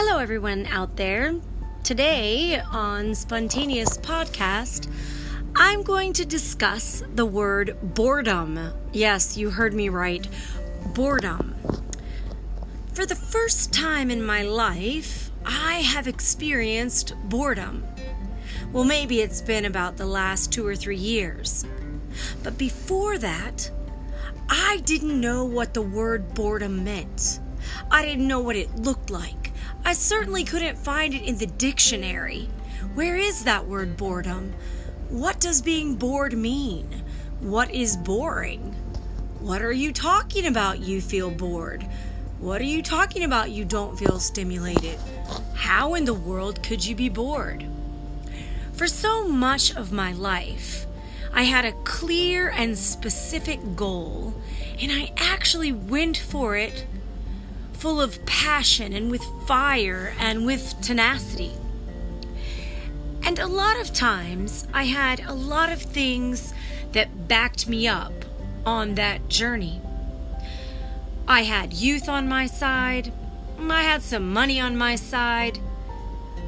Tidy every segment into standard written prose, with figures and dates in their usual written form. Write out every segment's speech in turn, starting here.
Hello everyone out there. Today on Spontaneous Podcast, I'm going to discuss the word boredom. Yes, you heard me right. Boredom. For the first time in my life, I have experienced boredom. Well, maybe it's been about the last 2 or 3 years. But before that, I didn't know what the word boredom meant. I didn't know what it looked like. I certainly couldn't find it in the dictionary. Where is that word boredom? What does being bored mean? What is boring? What are you talking about? You feel bored. What are you talking about? You don't feel stimulated. How in the world could you be bored? For so much of my life, I had a clear and specific goal, and I actually went for it full of passion and with fire and with tenacity. And a lot of times I had a lot of things that backed me up on that journey. I had youth on my side. I had some money on my side.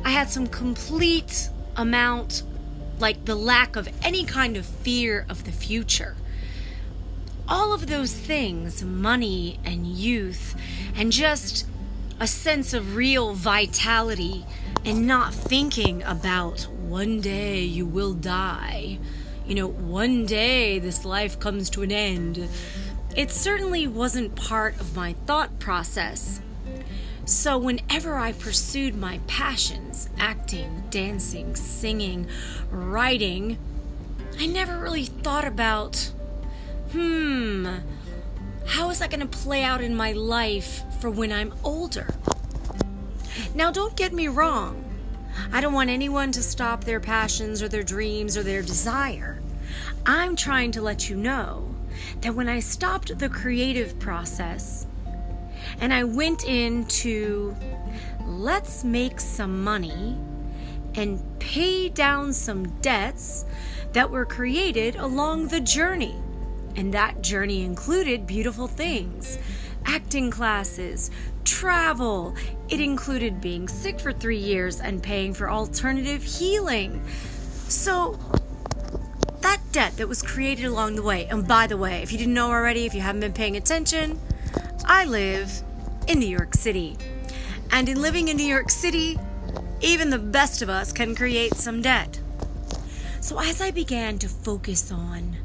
I had some complete amount, like the lack of any kind of fear of the future. All of those things, money and youth, and just a sense of real vitality and not thinking about one day you will die. You know, one day this life comes to an end. It certainly wasn't part of my thought process. So whenever I pursued my passions, acting, dancing, singing, writing, I never really thought about how is that going to play out in my life for when I'm older? Now, don't get me wrong. I don't want anyone to stop their passions or their dreams or their desire. I'm trying to let you know that when I stopped the creative process and I went into, let's make some money and pay down some debts that were created along the journey. And that journey included beautiful things, acting classes, travel. It included being sick for 3 years and paying for alternative healing. So that debt that was created along the way, and by the way, if you didn't know already, if you haven't been paying attention, I live in New York City. And in living in New York City, even the best of us can create some debt. So as I began to focus on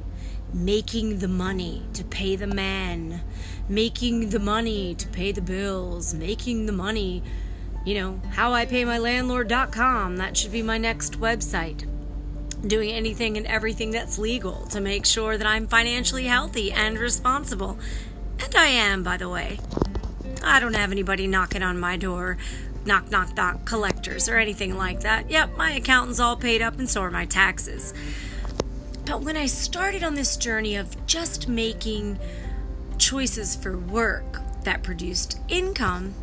making the money to pay the man, making the money to pay the bills, making the money, how I pay my landlord.com, that should be my next website. Doing anything and everything that's legal to make sure that I'm financially healthy and responsible. And I am, by the way. I don't have anybody knocking on my door, knock, knock, knock, collectors or anything like that. Yep, my accountant's all paid up and so are my taxes. But when I started on this journey of just making choices for work that produced income,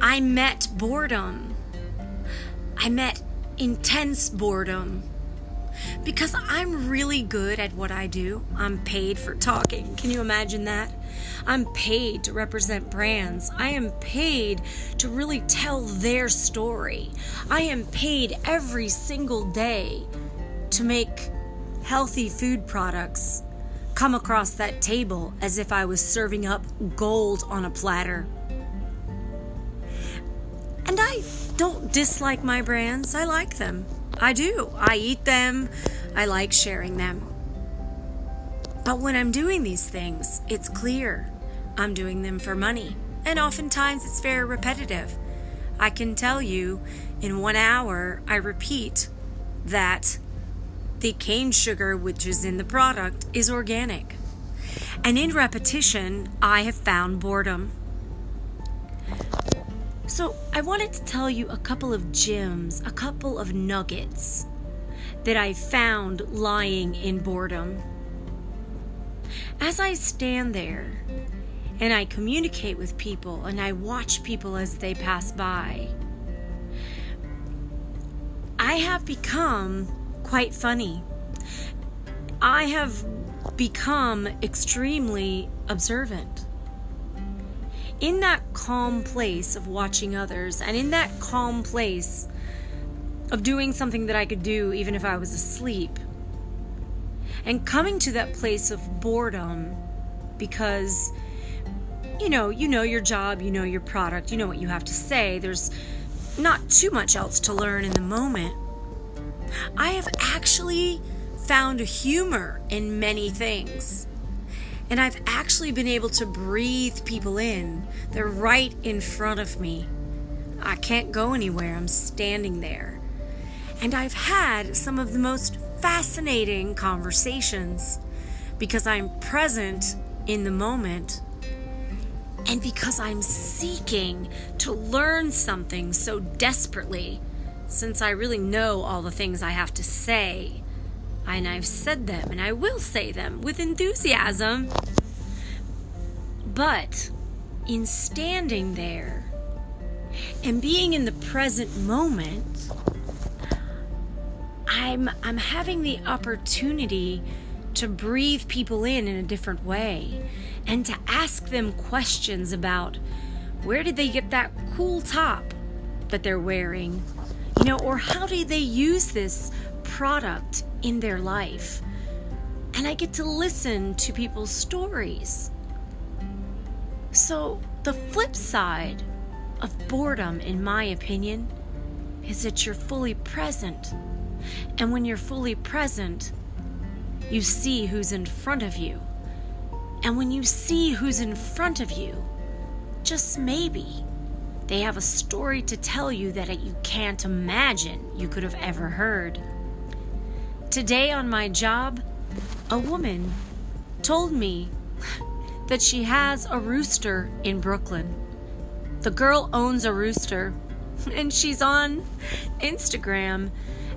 I met boredom. I met intense boredom. Because I'm really good at what I do. I'm paid for talking. Can you imagine that? I'm paid to represent brands. I am paid to really tell their story. I am paid every single day to make healthy food products come across that table as if I was serving up gold on a platter. And I don't dislike my brands. I like them. I do. I eat them. I like sharing them. But when I'm doing these things, it's clear I'm doing them for money. And oftentimes it's very repetitive. I can tell you in 1 hour, I repeat that the cane sugar, which is in the product, is organic. And in repetition, I have found boredom. So I wanted to tell you a couple of gems, a couple of nuggets that I found lying in boredom. As I stand there and I communicate with people and I watch people as they pass by, I have become quite funny. I have become extremely observant. in that calm place of watching others and in that calm place of doing something that I could do even if I was asleep, and coming to that place of boredom because you know your job, you know your product, you know what you have to say. There's not too much else to learn in the moment. I have actually found humor in many things. And I've actually been able to breathe people in. They're right in front of me. I can't go anywhere. I'm standing there. And I've had some of the most fascinating conversations because I'm present in the moment and because I'm seeking to learn something so desperately, since I really know all the things I have to say. And I've said them, and I will say them with enthusiasm. But in standing there and being in the present moment, I'm having the opportunity to breathe people in a different way and to ask them questions about where did they get that cool top that they're wearing, or how do they use this product in their life. And I get to listen to people's stories. So the flip side of boredom, in my opinion, is that you're fully present. And when you're fully present, you see who's in front of you. And when you see who's in front of you, just maybe they have a story to tell you that you can't imagine you could have ever heard. Today on my job, a woman told me that she has a rooster in Brooklyn. The girl owns a rooster, and she's on Instagram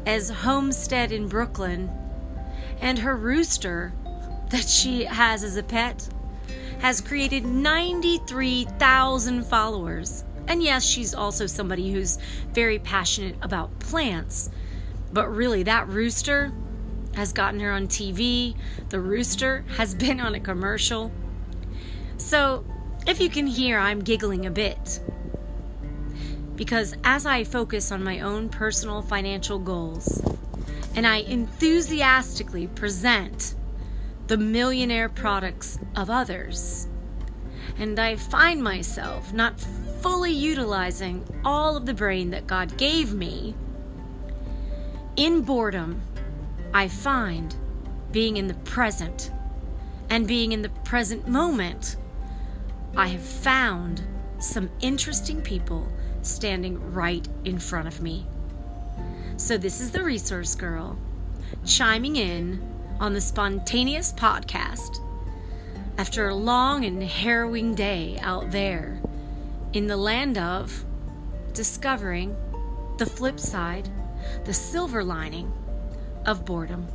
as Homestead in Brooklyn. And her rooster that she has as a pet has created 93,000 followers. And yes, she's also somebody who's very passionate about plants. But really, that rooster has gotten her on TV. The rooster has been on a commercial. So, if you can hear, I'm giggling a bit. Because as I focus on my own personal financial goals, and I enthusiastically present the millionaire products of others, and I find myself not fully utilizing all of the brain that God gave me, in boredom, I find being in the present and being in the present moment, I have found some interesting people standing right in front of me. So this is the Resource Girl chiming in on the Spontaneous Podcast after a long and harrowing day out there in the land of discovering the flip side, the silver lining of boredom.